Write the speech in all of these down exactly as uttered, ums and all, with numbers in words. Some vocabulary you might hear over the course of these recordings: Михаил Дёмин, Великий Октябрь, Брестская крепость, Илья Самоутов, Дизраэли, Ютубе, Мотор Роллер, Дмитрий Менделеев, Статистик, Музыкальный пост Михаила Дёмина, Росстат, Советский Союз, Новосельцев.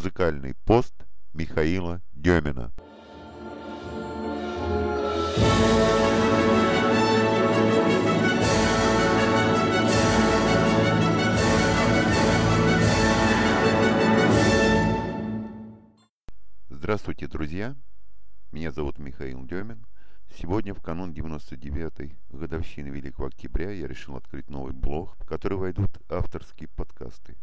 Музыкальный пост Михаила Дёмина. Здравствуйте, друзья! Меня зовут Михаил Дёмин. Сегодня, в канун девяносто девятой годовщины Великого Октября, я решил открыть новый блог, в который войдут авторские подкасты.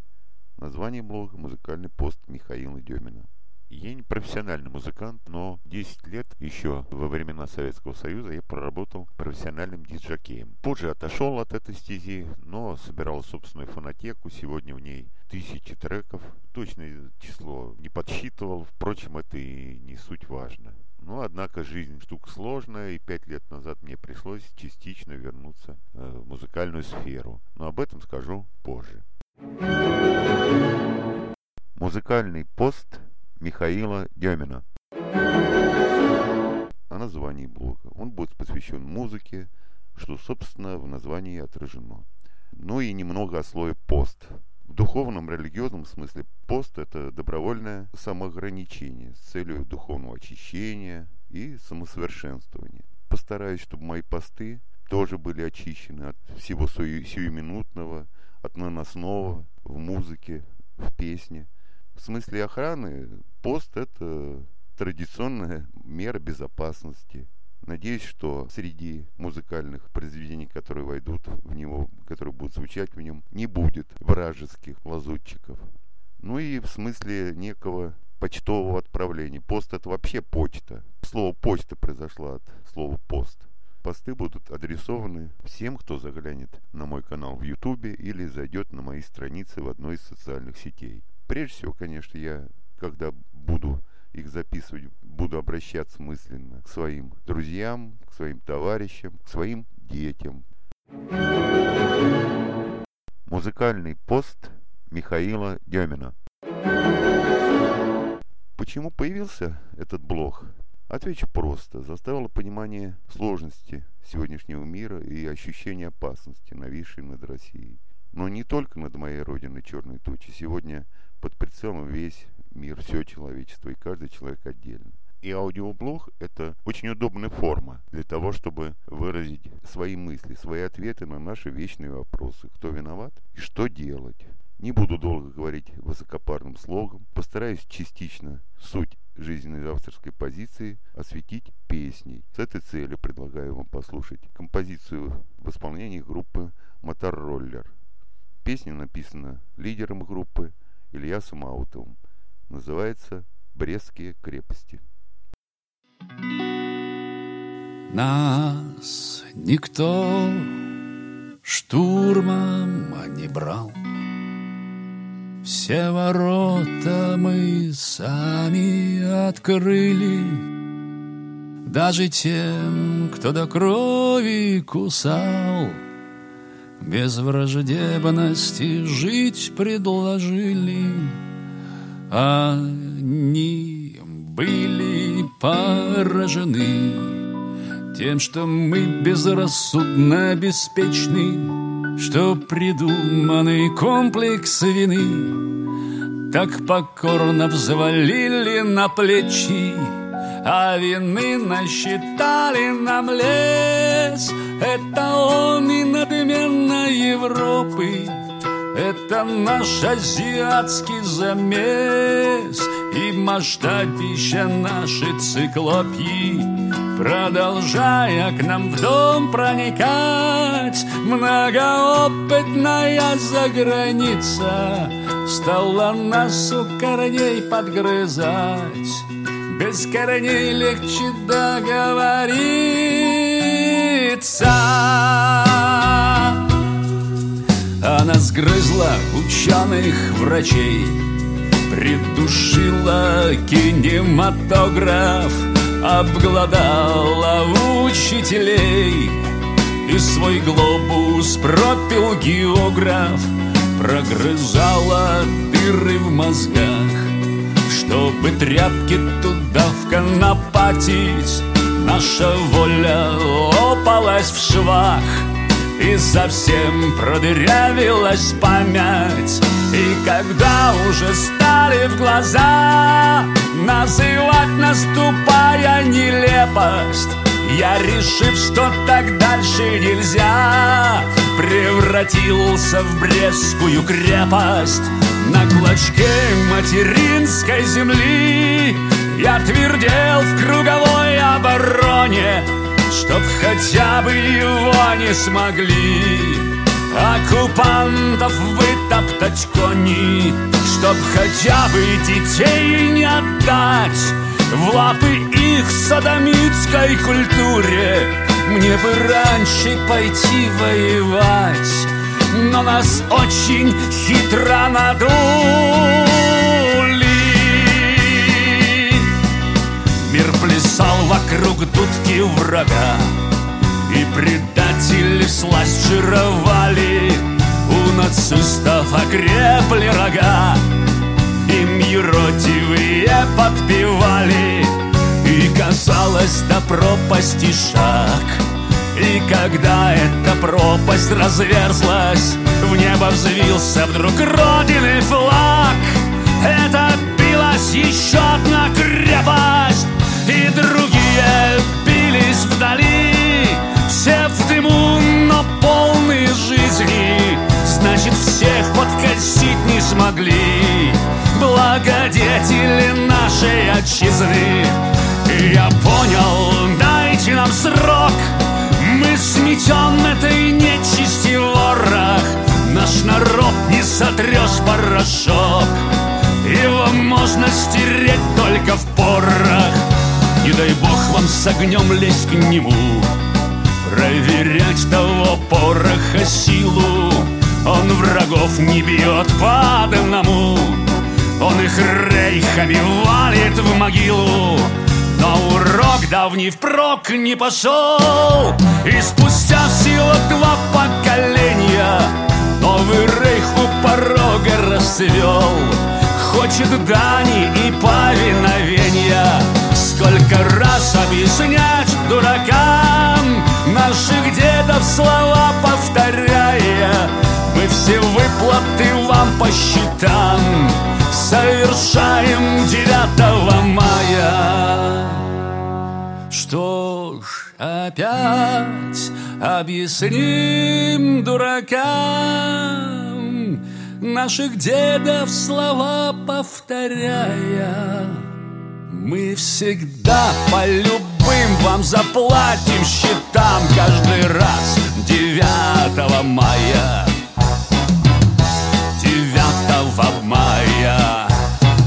Название блога «Музыкальный пост Михаила Дёмина». Я не профессиональный музыкант, но десять лет еще во времена Советского Союза я проработал профессиональным диджакеем. Позже отошел от этой стези, но собирал собственную фонотеку, сегодня в ней тысячи треков. Точное число не подсчитывал, впрочем, это и не суть важно. Но, однако, жизнь штука сложная, и пять лет назад мне пришлось частично вернуться в музыкальную сферу. Но об этом скажу позже. Музыкальный пост Михаила Дёмина. О названии блога. Он будет посвящен музыке, что, собственно, в названии отражено. Ну и немного о слове «пост». В духовном, религиозном смысле пост – это добровольное самоограничение с целью духовного очищения и самосовершенствования. Постараюсь, чтобы мои посты тоже были очищены от всего сию- сиюминутного, от наносного в музыке, в песне. В смысле охраны пост – это традиционная мера безопасности. Надеюсь, что среди музыкальных произведений, которые войдут в него, которые будут звучать в нем, не будет вражеских лазутчиков. Ну и в смысле некого почтового отправления. Пост – это вообще почта. Слово «почта» произошло от слова «пост». Посты будут адресованы всем, кто заглянет на мой канал в Ютубе или зайдет на мои страницы в одной из социальных сетей. Прежде всего, конечно, я, когда буду их записывать, буду обращаться мысленно к своим друзьям, к своим товарищам, к своим детям. Музыкальный пост Михаила Дёмина. Почему появился этот блог? Отвечу просто. Заставило понимание сложности сегодняшнего мира и ощущение опасности, нависшей над Россией. Но не только над моей родиной черные тучи. Сегодня под прицелом весь мир, все человечество и каждый человек отдельно. И аудиоблог – это очень удобная форма для того, чтобы выразить свои мысли, свои ответы на наши вечные вопросы. Кто виноват и что делать? Не буду долго говорить высокопарным слогом. Постараюсь частично суть жизненной авторской позиции осветить песней. С этой целью предлагаю вам послушать композицию в исполнении группы «Мотор Роллер». Песня написана лидером группы Илья Самоутовым. Называется «Брестские крепости». Нас никто штурмом не брал, все ворота мы сами открыли, даже тем, кто до крови кусал, без враждебности жить предложили. Они были поражены тем, что мы безрассудно беспечны, что придуманный комплекс вины так покорно взвалили на плечи, а вины насчитали нам лес. Это он и надменно Европы, это наш азиатский замес, и масштабища наши циклопьи, продолжая к нам в дом проникать, многоопытная заграница стала нас у корней подгрызать. Без корней легче договориться. Она сгрызла ученых, врачей, придушила кинематограф, обглодала учителей, и свой глобус пропил географ, прогрызала дыры в мозгах, чтобы тряпки туда вконопатить. Наша воля лопалась в швах, и совсем продырявилась память, и когда уже стали в глаза называть, наступая нелепость, я, решив, что так дальше нельзя, превратился в Брестскую крепость. На клочке материнской земли я твердел в круговой обороне, чтоб хотя бы его не смогли оккупантов вытоптать кони, чтоб хотя бы детей не отдать в лапы их содомитской культуре. Мне бы раньше пойти воевать, но нас очень хитро надули. Мир плясал вокруг дудки врага, и предатели всласть жировали. У нацистов окрепли рога, им юродивые подпевали. И казалось, до пропасти шаг, и когда эта пропасть разверзлась, в небо взвился вдруг родины флаг. Это билась еще одна крепость, и другие бились вдали. Все в дыму, но полные жизни, значит, всех подкосить не смогли благодетели нашей отчизны. И я понял, дайте нам срок, мы сметем этой нечисти ворох. Наш народ не сотрешь порошок, его можно стереть только в порох. Не дай бог вам с огнем лезть к нему, проверять того пороха силу. Он врагов не бьет по одному, он их рейхами валит в могилу. Но урок давний впрок не пошел, и спустя всего два поколения новый рейх у порога расцвел. Хочет дани и повиновения, сколько раз объяснять дуракам, наших дедов слова повторяя. Мы все выплаты вам по счетам совершаем девятого мая. Что ж, опять объясним дуракам, наших дедов слова повторяя. Мы всегда по любым вам заплатим счетам каждый раз девятого мая. девятого мая.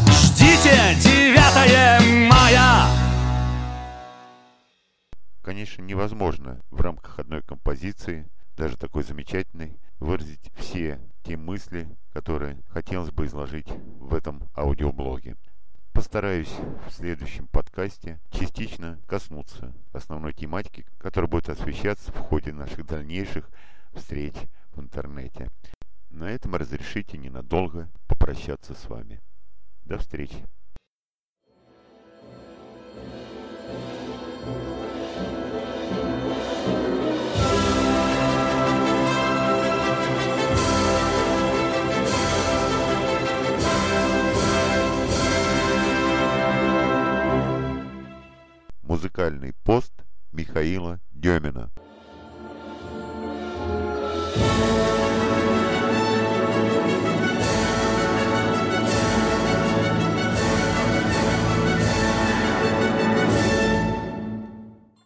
Ждите девятое мая. Конечно, невозможно в рамках одной композиции, даже такой замечательной, выразить все те мысли, которые хотелось бы изложить в этом аудиоблоге. Постараюсь в следующем подкасте частично коснуться основной тематики, которая будет освещаться в ходе наших дальнейших встреч в интернете. На этом разрешите ненадолго попрощаться с вами. До встречи. Музыкальный пост Михаила Дёмина.